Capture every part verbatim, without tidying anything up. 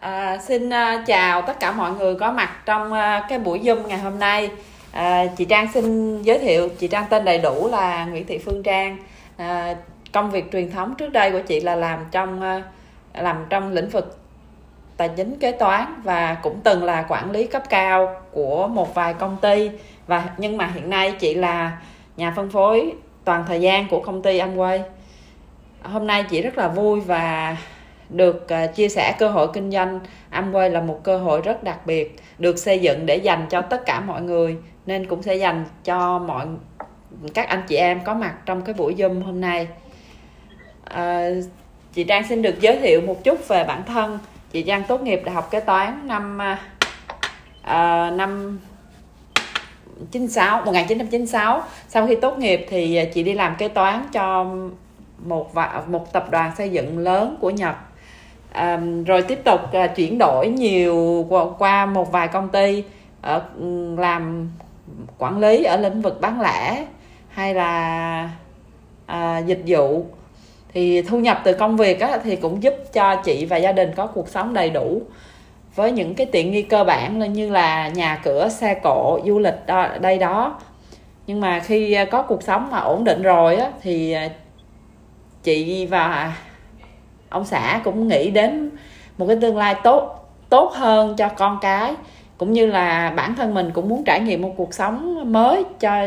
À, xin uh, chào tất cả mọi người có mặt trong uh, cái buổi Zoom ngày hôm nay. À, chị Trang xin giới thiệu, chị Trang tên đầy đủ là Nguyễn Thị Phương Trang. À, công việc truyền thống trước đây của chị là làm trong uh, làm trong lĩnh vực tài chính kế toán và cũng từng là quản lý cấp cao của một vài công ty, và nhưng mà hiện nay chị là nhà phân phối toàn thời gian của công ty Amway. Hôm nay chị rất là vui và được chia sẻ cơ hội kinh doanh Amway là một cơ hội rất đặc biệt, được xây dựng để dành cho tất cả mọi người, nên cũng sẽ dành cho mọi các anh chị em có mặt trong cái buổi Zoom hôm nay. À, chị Trang xin được giới thiệu một chút về bản thân. Chị Trang tốt nghiệp Đại học Kế toán năm à, năm chín sáu, một nghìn chín trăm chín mươi sáu. Sau khi tốt nghiệp thì chị đi làm kế toán cho một một tập đoàn xây dựng lớn của Nhật. À, rồi tiếp tục à, chuyển đổi nhiều qua, qua một vài công ty ở, làm quản lý ở lĩnh vực bán lẻ hay là à, dịch vụ. Thì thu nhập từ công việc á, thì cũng giúp cho chị và gia đình có cuộc sống đầy đủ với những cái tiện nghi cơ bản như là nhà cửa, xe cộ, du lịch đó, đây đó. Nhưng mà khi có cuộc sống mà ổn định rồi á, thì chị và ông xã cũng nghĩ đến một cái tương lai tốt tốt hơn cho con cái, cũng như là bản thân mình cũng muốn trải nghiệm một cuộc sống mới cho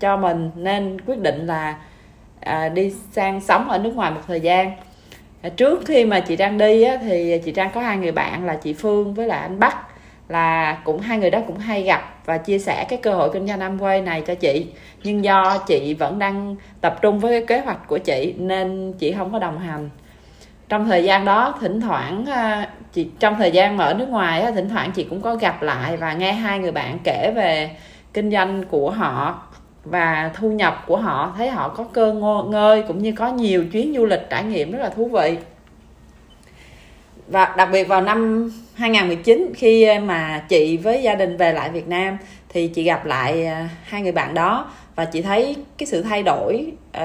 cho mình, nên quyết định là à, đi sang sống ở nước ngoài một thời gian. À, trước khi mà chị Trang đi á, thì chị Trang có hai người bạn là chị Phương với lại anh Bắc, là cũng hai người đó cũng hay gặp và chia sẻ cái cơ hội kinh doanh Amway này cho chị. Nhưng do chị vẫn đang tập trung với cái kế hoạch của chị nên chị không có đồng hành. Trong thời gian đó, thỉnh thoảng chị trong thời gian mà ở nước ngoài, thỉnh thoảng chị cũng có gặp lại và nghe hai người bạn kể về kinh doanh của họ và thu nhập của họ, thấy họ có cơ ngơi cũng như có nhiều chuyến du lịch trải nghiệm rất là thú vị. Và đặc biệt vào năm hai nghìn mười chín, khi mà chị với gia đình về lại Việt Nam thì chị gặp lại hai người bạn đó và chị thấy cái sự thay đổi uh,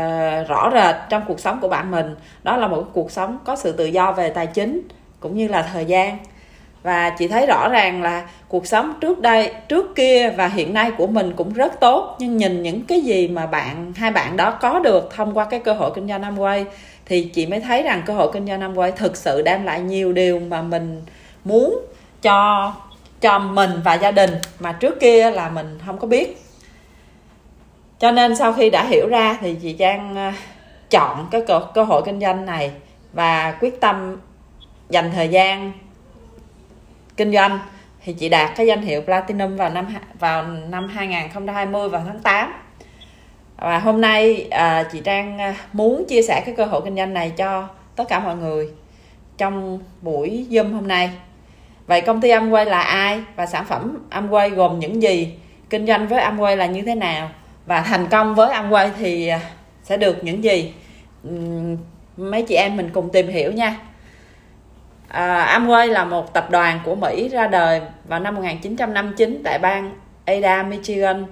rõ rệt trong cuộc sống của bạn mình. Đó là một cuộc sống có sự tự do về tài chính cũng như là thời gian. Và chị thấy rõ ràng là cuộc sống trước đây, trước kia và hiện nay của mình cũng rất tốt, nhưng nhìn những cái gì mà bạn hai bạn đó có được thông qua cái cơ hội kinh doanh Amway thì chị mới thấy rằng cơ hội kinh doanh Amway thực sự đem lại nhiều điều mà mình muốn cho cho mình và gia đình mà trước kia là mình không có biết. Cho nên sau khi đã hiểu ra thì chị Trang chọn cái cơ, cơ hội kinh doanh này và quyết tâm dành thời gian kinh doanh, thì chị đạt cái danh hiệu Platinum vào năm vào năm hai nghìn không trăm hai mươi vào tháng tám. Và hôm nay à, chị Trang muốn chia sẻ cái cơ hội kinh doanh này cho tất cả mọi người trong buổi Zoom hôm nay. Vậy công ty Amway là ai và sản phẩm Amway gồm những gì, kinh doanh với Amway là như thế nào và thành công với Amway thì sẽ được những gì? Mấy chị em mình cùng tìm hiểu nha. À, Amway là một tập đoàn của Mỹ ra đời vào năm một nghìn chín trăm năm mươi chín tại bang Ada, Michigan.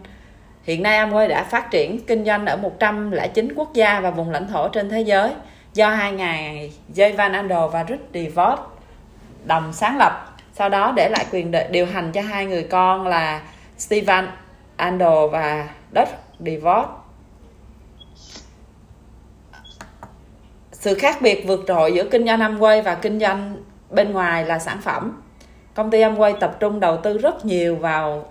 Hiện nay Amway đã phát triển kinh doanh ở một trăm lẻ chín quốc gia và vùng lãnh thổ trên thế giới, do hai ngài Jay Van Andel và Rich De Voss đồng sáng lập, sau đó để lại quyền điều hành cho hai người con là Steven Andel và Rich De Voss. Sự khác biệt vượt trội giữa kinh doanh Amway và kinh doanh bên ngoài là sản phẩm. Công ty Amway tập trung đầu tư rất nhiều vào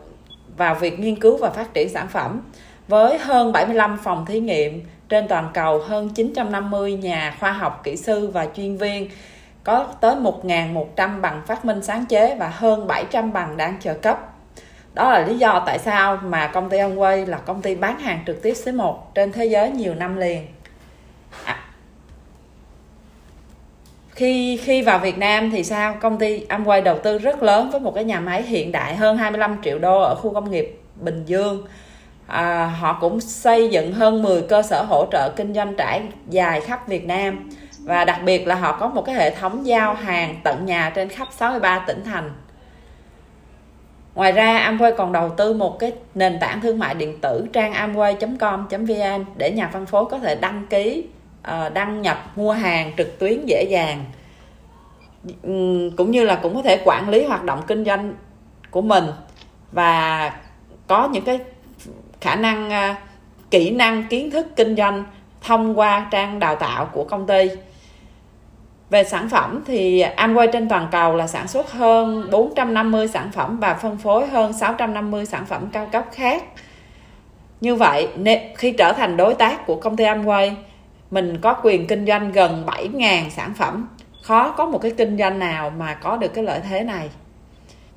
vào việc nghiên cứu và phát triển sản phẩm, với hơn bảy mươi lăm phòng thí nghiệm trên toàn cầu, hơn chín trăm năm mươi nhà khoa học, kỹ sư và chuyên viên, có tới một nghìn một trăm bằng phát minh sáng chế và hơn bảy trăm bằng đang chờ cấp. Đó là lý do tại sao mà công ty Amway là công ty bán hàng trực tiếp số một trên thế giới nhiều năm liền. À, khi khi vào Việt Nam thì sao? Công ty Amway đầu tư rất lớn với một cái nhà máy hiện đại hơn hai mươi lăm triệu đô ở khu công nghiệp Bình Dương. À, họ cũng xây dựng hơn mười cơ sở hỗ trợ kinh doanh trải dài khắp Việt Nam, và đặc biệt là họ có một cái hệ thống giao hàng tận nhà trên khắp sáu mươi ba tỉnh thành. Ngoài ra, Amway còn đầu tư một cái nền tảng thương mại điện tử, trang amway chấm com chấm vn, để nhà phân phối có thể đăng ký, đăng nhập mua hàng trực tuyến dễ dàng. cũng như là cũng có thể quản lý hoạt động kinh doanh của mình và có những cái khả năng, kỹ năng, kiến thức kinh doanh thông qua trang đào tạo của công ty. Về sản phẩm thì Amway trên toàn cầu là sản xuất hơn bốn trăm năm mươi sản phẩm và phân phối hơn sáu trăm năm mươi sản phẩm cao cấp khác. Như vậy, khi trở thành đối tác của công ty Amway, mình có quyền kinh doanh gần bảy nghìn sản phẩm. Khó có một cái kinh doanh nào mà có được cái lợi thế này.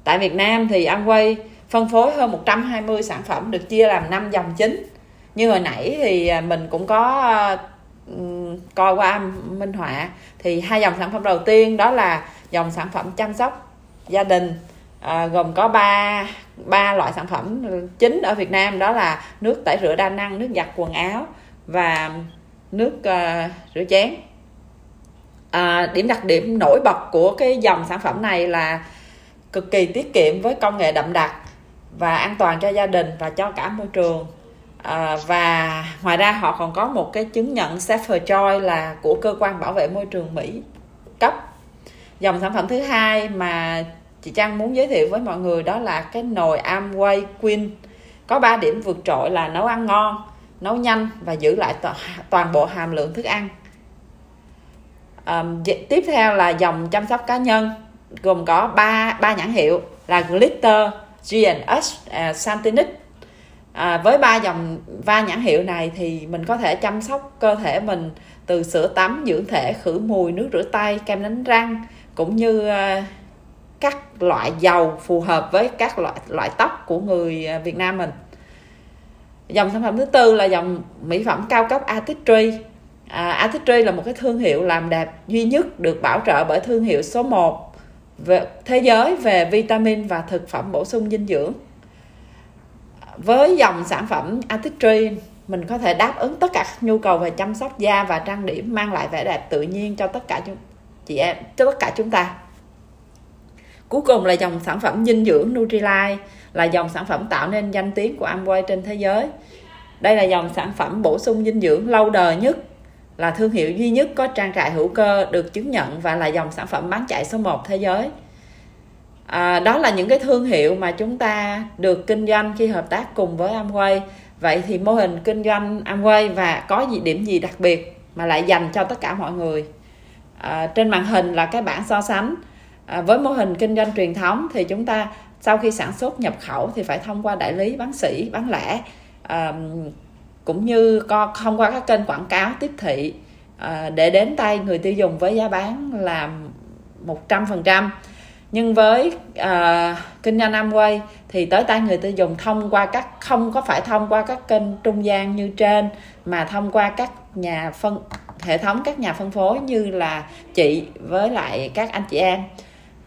Tại Việt Nam thì Amway phân phối hơn một trăm hai mươi sản phẩm được chia làm năm dòng chính. Như hồi nãy thì mình cũng có coi qua minh họa thì hai dòng sản phẩm đầu tiên đó là dòng sản phẩm chăm sóc gia đình, à, gồm có ba ba loại sản phẩm chính ở Việt Nam, đó là nước tẩy rửa đa năng, nước giặt quần áo và nước uh, rửa chén. À, điểm đặc điểm nổi bật của cái dòng sản phẩm này là cực kỳ tiết kiệm với công nghệ đậm đặc và an toàn cho gia đình và cho cả môi trường. À, và ngoài ra họ còn có một cái chứng nhận Safer Choice là của cơ quan bảo vệ môi trường Mỹ cấp. Dòng sản phẩm thứ hai mà chị Trang muốn giới thiệu với mọi người đó là cái nồi Amway Queen, có ba điểm vượt trội là nấu ăn ngon, nấu nhanh và giữ lại to- toàn bộ hàm lượng thức ăn. À, tiếp theo là dòng chăm sóc cá nhân gồm có ba ba nhãn hiệu là Glitter, G and S, uh, Santinic. À, với ba dòng va nhãn hiệu này thì mình có thể chăm sóc cơ thể mình từ sữa tắm, dưỡng thể, khử mùi, nước rửa tay, kem đánh răng cũng như uh, các loại dầu phù hợp với các loại loại tóc của người Việt Nam mình. Dòng sản phẩm thứ tư là dòng mỹ phẩm cao cấp Artistry. À, Artistry là một cái thương hiệu làm đẹp duy nhất được bảo trợ bởi thương hiệu số một về thế giới về vitamin và thực phẩm bổ sung dinh dưỡng. Với dòng sản phẩm Artistry, mình có thể đáp ứng tất cả các nhu cầu về chăm sóc da và trang điểm, mang lại vẻ đẹp tự nhiên cho tất cả chị em, cho tất cả chúng ta. Cuối cùng là dòng sản phẩm dinh dưỡng Nutrilite, là dòng sản phẩm tạo nên danh tiếng của Amway trên thế giới. Đây là dòng sản phẩm bổ sung dinh dưỡng lâu đời nhất, là thương hiệu duy nhất có trang trại hữu cơ được chứng nhận và là dòng sản phẩm bán chạy số một thế giới. À, đó là những cái thương hiệu mà chúng ta được kinh doanh khi hợp tác cùng với Amway. Vậy thì mô hình kinh doanh Amway và có gì, điểm gì đặc biệt mà lại dành cho tất cả mọi người? À, trên màn hình là cái bảng so sánh. À, với mô hình kinh doanh truyền thống thì chúng ta sau khi sản xuất nhập khẩu thì phải thông qua đại lý, bán sỉ, bán lẻ, à, cũng như co, thông qua các kênh quảng cáo tiếp thị, à, để đến tay người tiêu dùng với giá bán là một trăm phần trăm. Nhưng với uh, kinh doanh Amway thì tới tay người tiêu dùng thông qua các không có phải thông qua các kênh trung gian như trên, mà thông qua các nhà phân hệ thống các nhà phân phối như là chị với lại các anh chị em.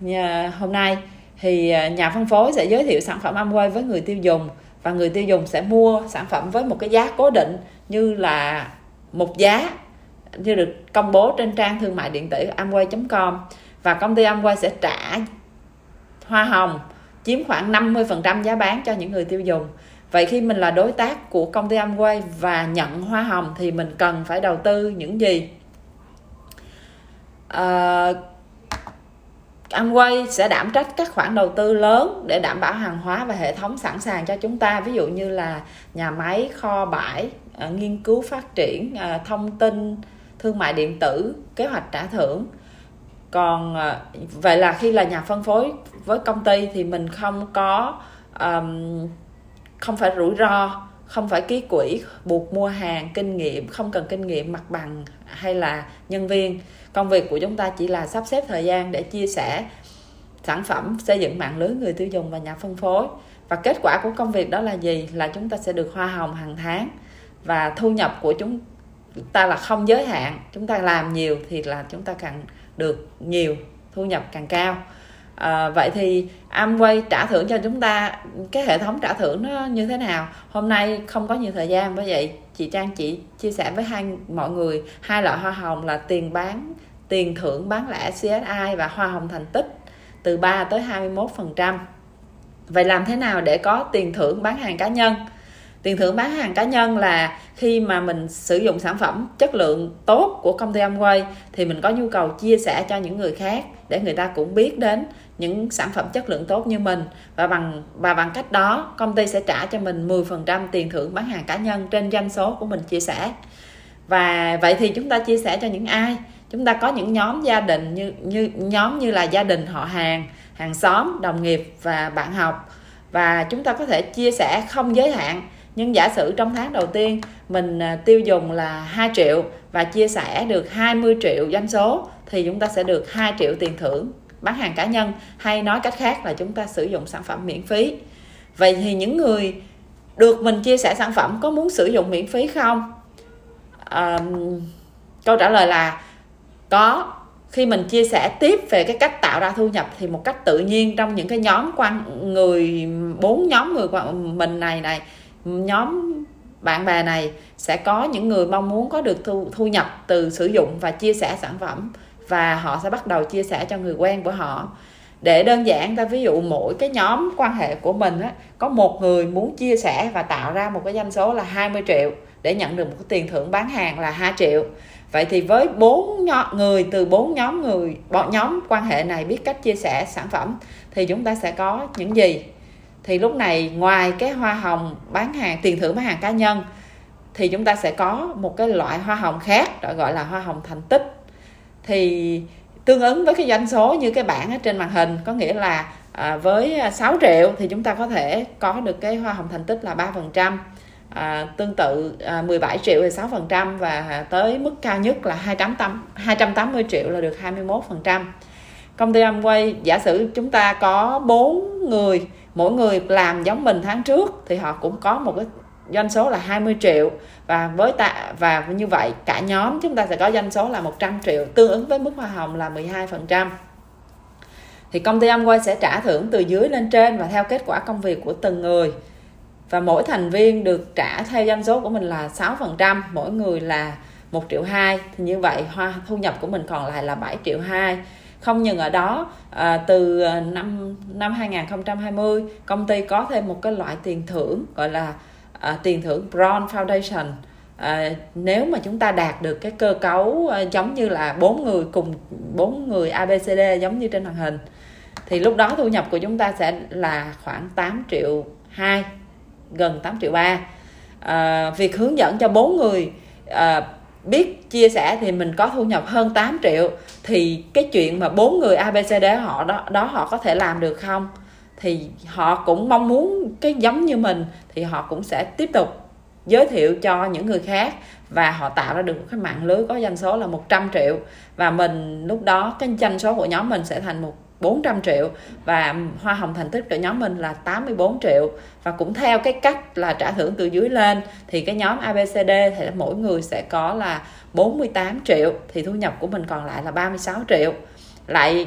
Nhà, hôm nay thì nhà phân phối sẽ giới thiệu sản phẩm Amway với người tiêu dùng và người tiêu dùng sẽ mua sản phẩm với một cái giá cố định như là một giá như được công bố trên trang thương mại điện tử amway chấm com. Và công ty Amway sẽ trả hoa hồng chiếm khoảng năm mươi phần trăm giá bán cho những người tiêu dùng. Vậy khi mình là đối tác của công ty Amway và nhận hoa hồng thì mình cần phải đầu tư những gì? À, Amway sẽ đảm trách các khoản đầu tư lớn để đảm bảo hàng hóa và hệ thống sẵn sàng cho chúng ta. Ví dụ như là nhà máy, kho bãi, nghiên cứu phát triển, thông tin, thương mại điện tử, kế hoạch trả thưởng. Còn vậy là khi là nhà phân phối với công ty thì mình không có um, không phải rủi ro, không phải ký quỹ buộc mua hàng, kinh nghiệm, không cần kinh nghiệm mặt bằng hay là nhân viên. Công việc của chúng ta chỉ là sắp xếp thời gian để chia sẻ sản phẩm, xây dựng mạng lưới người tiêu dùng và nhà phân phối. Và kết quả của công việc đó là gì? Là chúng ta sẽ được hoa hồng hàng tháng và thu nhập của chúng ta là không giới hạn. Chúng ta làm nhiều thì là chúng ta càng được nhiều, thu nhập càng cao. À, vậy thì Amway trả thưởng cho chúng ta, cái hệ thống trả thưởng nó như thế nào? Hôm nay không có nhiều thời gian, bởi vậy chị Trang chị chia sẻ với hai mọi người hai loại hoa hồng là tiền bán, tiền thưởng bán lẻ xê ét i và hoa hồng thành tích từ ba tới hai mươi mốt phần trăm. Vậy làm thế nào để có tiền thưởng bán hàng cá nhân? Tiền thưởng bán hàng cá nhân là khi mà mình sử dụng sản phẩm chất lượng tốt của công ty Amway thì mình có nhu cầu chia sẻ cho những người khác để người ta cũng biết đến những sản phẩm chất lượng tốt như mình, và bằng và bằng cách đó công ty sẽ trả cho mình mười phần trăm tiền thưởng bán hàng cá nhân trên doanh số của mình chia sẻ. Và vậy thì chúng ta chia sẻ cho những ai? Chúng ta có những nhóm gia đình như như nhóm như là gia đình, họ hàng, hàng xóm, đồng nghiệp và bạn học, và chúng ta có thể chia sẻ không giới hạn. Nhưng giả sử trong tháng đầu tiên mình tiêu dùng là hai triệu và chia sẻ được hai mươi triệu doanh số thì chúng ta sẽ được hai triệu tiền thưởng bán hàng cá nhân, hay nói cách khác là chúng ta sử dụng sản phẩm miễn phí. Vậy thì những người được mình chia sẻ sản phẩm có muốn sử dụng miễn phí không? À, câu trả lời là có. Khi mình chia sẻ tiếp về cái cách tạo ra thu nhập thì một cách tự nhiên trong những cái nhóm quan người bốn nhóm người mình này này nhóm bạn bè này sẽ có những người mong muốn có được thu, thu nhập từ sử dụng và chia sẻ sản phẩm, và họ sẽ bắt đầu chia sẻ cho người quen của họ. Để đơn giản, ta ví dụ mỗi cái nhóm quan hệ của mình á, có một người muốn chia sẻ và tạo ra một cái doanh số là hai mươi triệu để nhận được một cái tiền thưởng bán hàng là hai triệu. Vậy thì với bốn người từ bốn nhóm người, bọn nhóm quan hệ này biết cách chia sẻ sản phẩm thì chúng ta sẽ có những gì? Thì lúc này ngoài cái hoa hồng bán hàng, tiền thưởng bán hàng cá nhân, thì chúng ta sẽ có một cái loại hoa hồng khác gọi là hoa hồng thành tích. Thì tương ứng với cái doanh số như cái bảng ở trên màn hình, có nghĩa là à, với sáu triệu thì chúng ta có thể có được cái hoa hồng thành tích là ba phần trăm, à, tương tự à, mười bảy triệu là sáu phần trăm, và tới mức cao nhất là hai trăm tám mươi triệu là được hai mươi mốt phần trăm. Công ty Amway, giả sử chúng ta có bốn người, mỗi người làm giống mình tháng trước thì họ cũng có một cái doanh số là hai mươi triệu, và với ta, và như vậy cả nhóm chúng ta sẽ có doanh số là một trăm triệu, tương ứng với mức hoa hồng là mười hai phần trăm. Thì công ty Amway sẽ trả thưởng từ dưới lên trên và theo kết quả công việc của từng người, và mỗi thành viên được trả theo doanh số của mình là sáu phần trăm, mỗi người là một triệu hai. Thì như vậy hoa thu nhập của mình còn lại là bảy triệu hai. Không những ở đó, à, từ năm năm hai không hai không công ty có thêm một cái loại tiền thưởng gọi là à, tiền thưởng Brown Foundation. À, nếu mà chúng ta đạt được cái cơ cấu à, giống như là bốn người cùng bốn người a bê xê đê giống như trên màn hình, thì lúc đó thu nhập của chúng ta sẽ là khoảng tám triệu hai, gần tám triệu ba. À, việc hướng dẫn cho bốn người à, biết chia sẻ thì mình có thu nhập hơn tám triệu. Thì cái chuyện mà bốn người a bê xê đê họ đó, đó họ có thể làm được không? Thì họ cũng mong muốn cái giống như mình, thì họ cũng sẽ tiếp tục giới thiệu cho những người khác, và họ tạo ra được một cái mạng lưới có doanh số là một trăm triệu, và mình lúc đó cái doanh số của nhóm mình sẽ thành một bốn trăm triệu, và hoa hồng thành tích của nhóm mình là tám mươi bốn triệu. Và cũng theo cái cách là trả thưởng từ dưới lên thì cái nhóm a bê xê đê thì mỗi người sẽ có là bốn mươi tám triệu, thì thu nhập của mình còn lại là ba mươi sáu triệu. Lại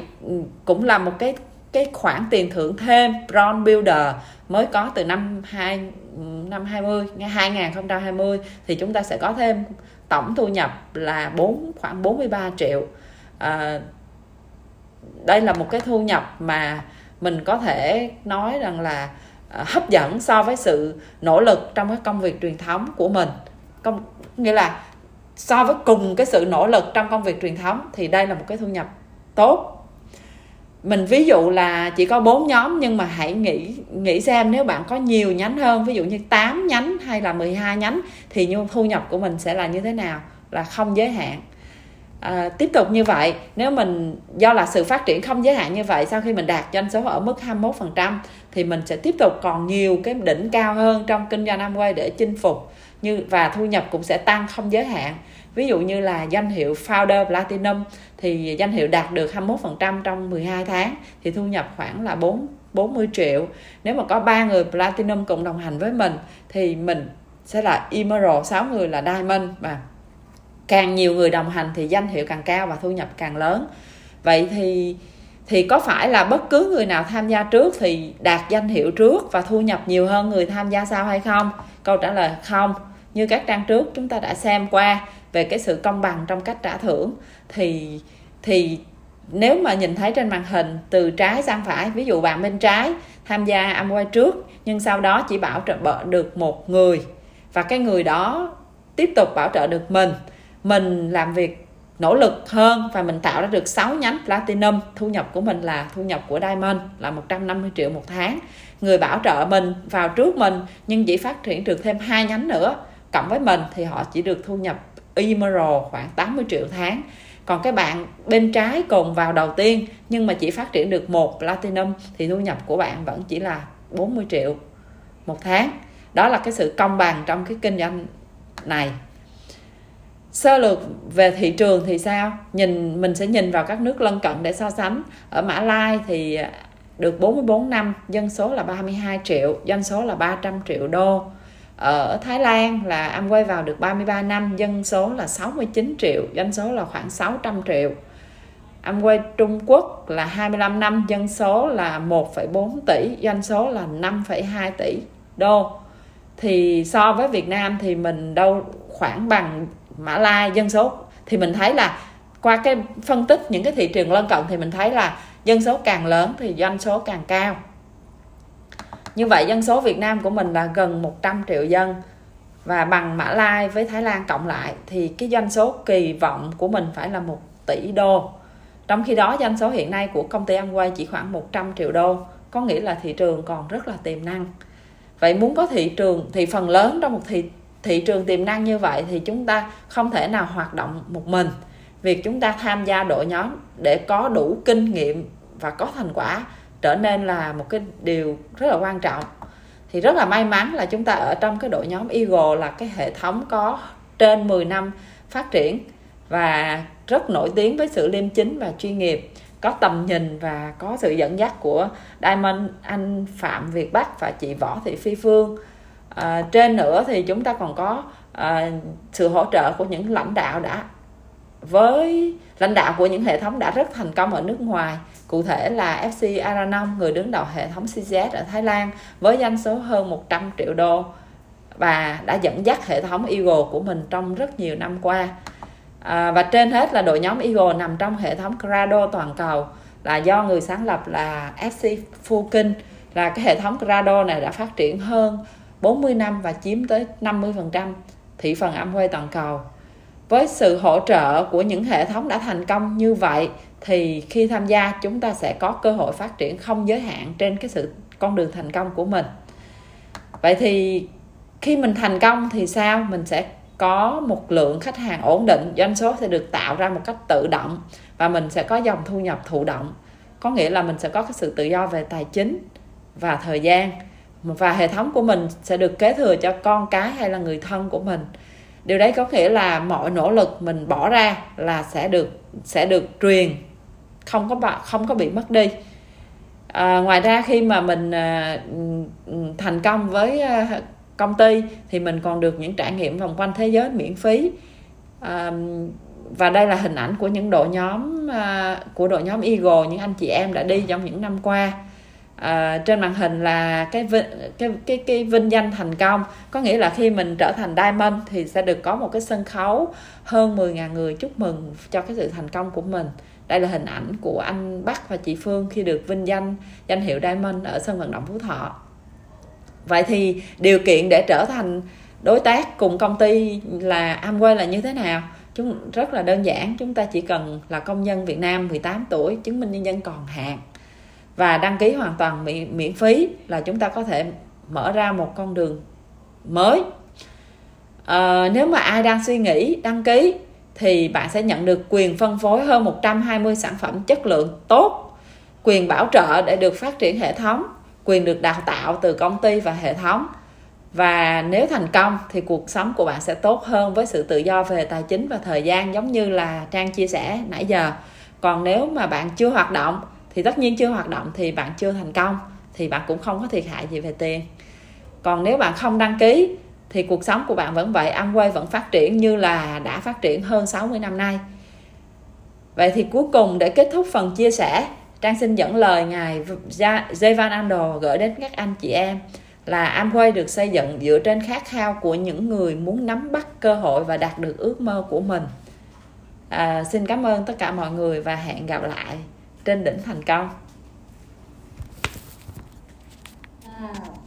cũng là một cái cái khoản tiền thưởng thêm Bronze Builder mới có từ năm hai không hai không thì chúng ta sẽ có thêm tổng thu nhập là khoảng bốn mươi ba triệu. À, đây là một cái thu nhập mà mình có thể nói rằng là hấp dẫn so với sự nỗ lực trong cái công việc truyền thống của mình. Công, nghĩa là so với cùng cái sự nỗ lực trong công việc truyền thống thì đây là một cái thu nhập tốt. Mình ví dụ là chỉ có bốn nhóm, nhưng mà hãy nghĩ nghĩ xem nếu bạn có nhiều nhánh hơn, ví dụ như tám nhánh hay là mười hai nhánh thì thu nhập của mình sẽ là như thế nào, là không giới hạn. À, tiếp tục như vậy, nếu mình do là sự phát triển không giới hạn như vậy, sau khi mình đạt doanh số ở mức hai mươi mốt phần trăm thì mình sẽ tiếp tục còn nhiều cái đỉnh cao hơn trong kinh doanh Amway để chinh phục, như và thu nhập cũng sẽ tăng không giới hạn. Ví dụ như là danh hiệu Founder Platinum thì danh hiệu đạt được hai mươi mốt phần trăm trong mười hai tháng thì thu nhập khoảng là bốn mươi triệu. Nếu mà có ba người Platinum cùng đồng hành với mình thì mình sẽ là Emerald, sáu người là Diamond, và càng nhiều người đồng hành thì danh hiệu càng cao và thu nhập càng lớn. Vậy thì thì có phải là bất cứ người nào tham gia trước thì đạt danh hiệu trước và thu nhập nhiều hơn người tham gia sau hay không? Câu trả lời không. Như các trang trước chúng ta đã xem qua về cái sự công bằng trong cách trả thưởng, thì thì nếu mà nhìn thấy trên màn hình từ trái sang phải, ví dụ bạn bên trái tham gia Amway trước, nhưng sau đó chỉ bảo trợ được một người và cái người đó tiếp tục bảo trợ được mình. Mình làm việc nỗ lực hơn và mình tạo ra được sáu nhánh Platinum. Thu nhập của mình là thu nhập của Diamond là một trăm năm mươi triệu một tháng. Người bảo trợ mình vào trước mình nhưng chỉ phát triển được thêm hai nhánh nữa, cộng với mình thì họ chỉ được thu nhập Emerald khoảng tám mươi triệu tháng. Còn cái bạn bên trái cùng vào đầu tiên nhưng mà chỉ phát triển được một Platinum thì thu nhập của bạn vẫn chỉ là bốn mươi triệu một tháng. Đó là cái sự công bằng trong cái kinh doanh này. Sơ lược về thị trường thì sao? Nhìn mình sẽ nhìn vào các nước lân cận để so sánh. Ở Mã Lai thì được bốn mươi bốn năm, dân số là ba mươi hai triệu, doanh số là ba trăm triệu đô. Ở Thái Lan là Amway vào được ba mươi ba năm, dân số là sáu mươi chín triệu, doanh số là khoảng sáu trăm triệu. Amway Trung Quốc là hai mươi lăm năm, dân số là một phẩy bốn tỷ, doanh số là năm phẩy hai tỷ đô. Thì so với Việt Nam thì mình đâu khoảng bằng Mã Lai dân số, thì mình thấy là qua cái phân tích những cái thị trường lân cận thì mình thấy là dân số càng lớn thì doanh số càng cao. Như vậy dân số Việt Nam của mình là gần một trăm triệu dân và bằng Mã Lai với Thái Lan cộng lại thì cái doanh số kỳ vọng của mình phải là một tỷ đô. Trong khi đó doanh số hiện nay của công ty Amway chỉ khoảng một trăm triệu đô, có nghĩa là thị trường còn rất là tiềm năng. Vậy muốn có thị trường thì phần lớn trong một thị thị trường tiềm năng như vậy thì chúng ta không thể nào hoạt động một mình. Việc chúng ta tham gia đội nhóm để có đủ kinh nghiệm và có thành quả trở nên là một cái điều rất là quan trọng. Thì rất là may mắn là chúng ta ở trong cái đội nhóm Eagle, là cái hệ thống có trên mười năm phát triển và rất nổi tiếng với sự liêm chính và chuyên nghiệp, có tầm nhìn và có sự dẫn dắt của Diamond, anh Phạm Việt Bắc và chị Võ Thị Phi Phương. À, trên nữa thì chúng ta còn có à, sự hỗ trợ của những lãnh đạo đã với lãnh đạo của những hệ thống đã rất thành công ở nước ngoài, cụ thể là ép xê Aranom, người đứng đầu hệ thống xê giê ét ở Thái Lan với doanh số hơn một trăm triệu đô và đã dẫn dắt hệ thống Eagle của mình trong rất nhiều năm qua. À, và trên hết là đội nhóm Eagle nằm trong hệ thống Crado toàn cầu, là do người sáng lập là ép xê Fukin. Là cái hệ thống Crado này đã phát triển hơn bốn mươi năm và chiếm tới năm mươi phần trăm thị phần Amway toàn cầu. Với sự hỗ trợ của những hệ thống đã thành công như vậy thì khi tham gia chúng ta sẽ có cơ hội phát triển không giới hạn trên cái sự con đường thành công của mình. Vậy thì khi mình thành công thì sao? Mình sẽ có một lượng khách hàng ổn định, doanh số sẽ được tạo ra một cách tự động và mình sẽ có dòng thu nhập thụ động. Có nghĩa là mình sẽ có cái sự tự do về tài chính và thời gian, và hệ thống của mình sẽ được kế thừa cho con cái hay là người thân của mình. Điều đấy có nghĩa là mọi nỗ lực mình bỏ ra là sẽ được sẽ được truyền, không có không có bị mất đi. À, ngoài ra khi mà mình à, thành công với à, công ty thì mình còn được những trải nghiệm vòng quanh thế giới miễn phí. À, và đây là hình ảnh của những đội nhóm à, của đội nhóm Eagle, những anh chị em đã đi trong những năm qua. À, trên màn hình là cái, cái cái cái vinh danh thành công, có nghĩa là khi mình trở thành Diamond thì sẽ được có một cái sân khấu hơn mười nghìn người chúc mừng cho cái sự thành công của mình. Đây là hình ảnh của anh Bắc và chị Phương khi được vinh danh danh hiệu Diamond ở sân vận động Phú Thọ. Vậy thì điều kiện để trở thành đối tác cùng công ty là Amway là như thế nào? Chúng rất là đơn giản, chúng ta chỉ cần là công dân Việt Nam mười tám tuổi, chứng minh nhân dân còn hạn và đăng ký hoàn toàn miễn, miễn phí là chúng ta có thể mở ra một con đường mới. À, nếu mà ai đang suy nghĩ đăng ký thì bạn sẽ nhận được quyền phân phối hơn một trăm hai mươi sản phẩm chất lượng tốt, quyền bảo trợ để được phát triển hệ thống, quyền được đào tạo từ công ty và hệ thống. Và nếu thành công thì cuộc sống của bạn sẽ tốt hơn với sự tự do về tài chính và thời gian, giống như là Trang chia sẻ nãy giờ. Còn nếu mà bạn chưa hoạt động thì tất nhiên chưa hoạt động thì bạn chưa thành công, thì bạn cũng không có thiệt hại gì về tiền. Còn nếu bạn không đăng ký thì cuộc sống của bạn vẫn vậy, Amway vẫn phát triển như là đã phát triển hơn sáu mươi năm nay. Vậy thì cuối cùng để kết thúc phần chia sẻ, Trang xin dẫn lời ngài Jay Van Andel gửi đến các anh chị em là Amway được xây dựng dựa trên khát khao của những người muốn nắm bắt cơ hội và đạt được ước mơ của mình. À, xin cảm ơn tất cả mọi người và hẹn gặp lại trên đỉnh thành công.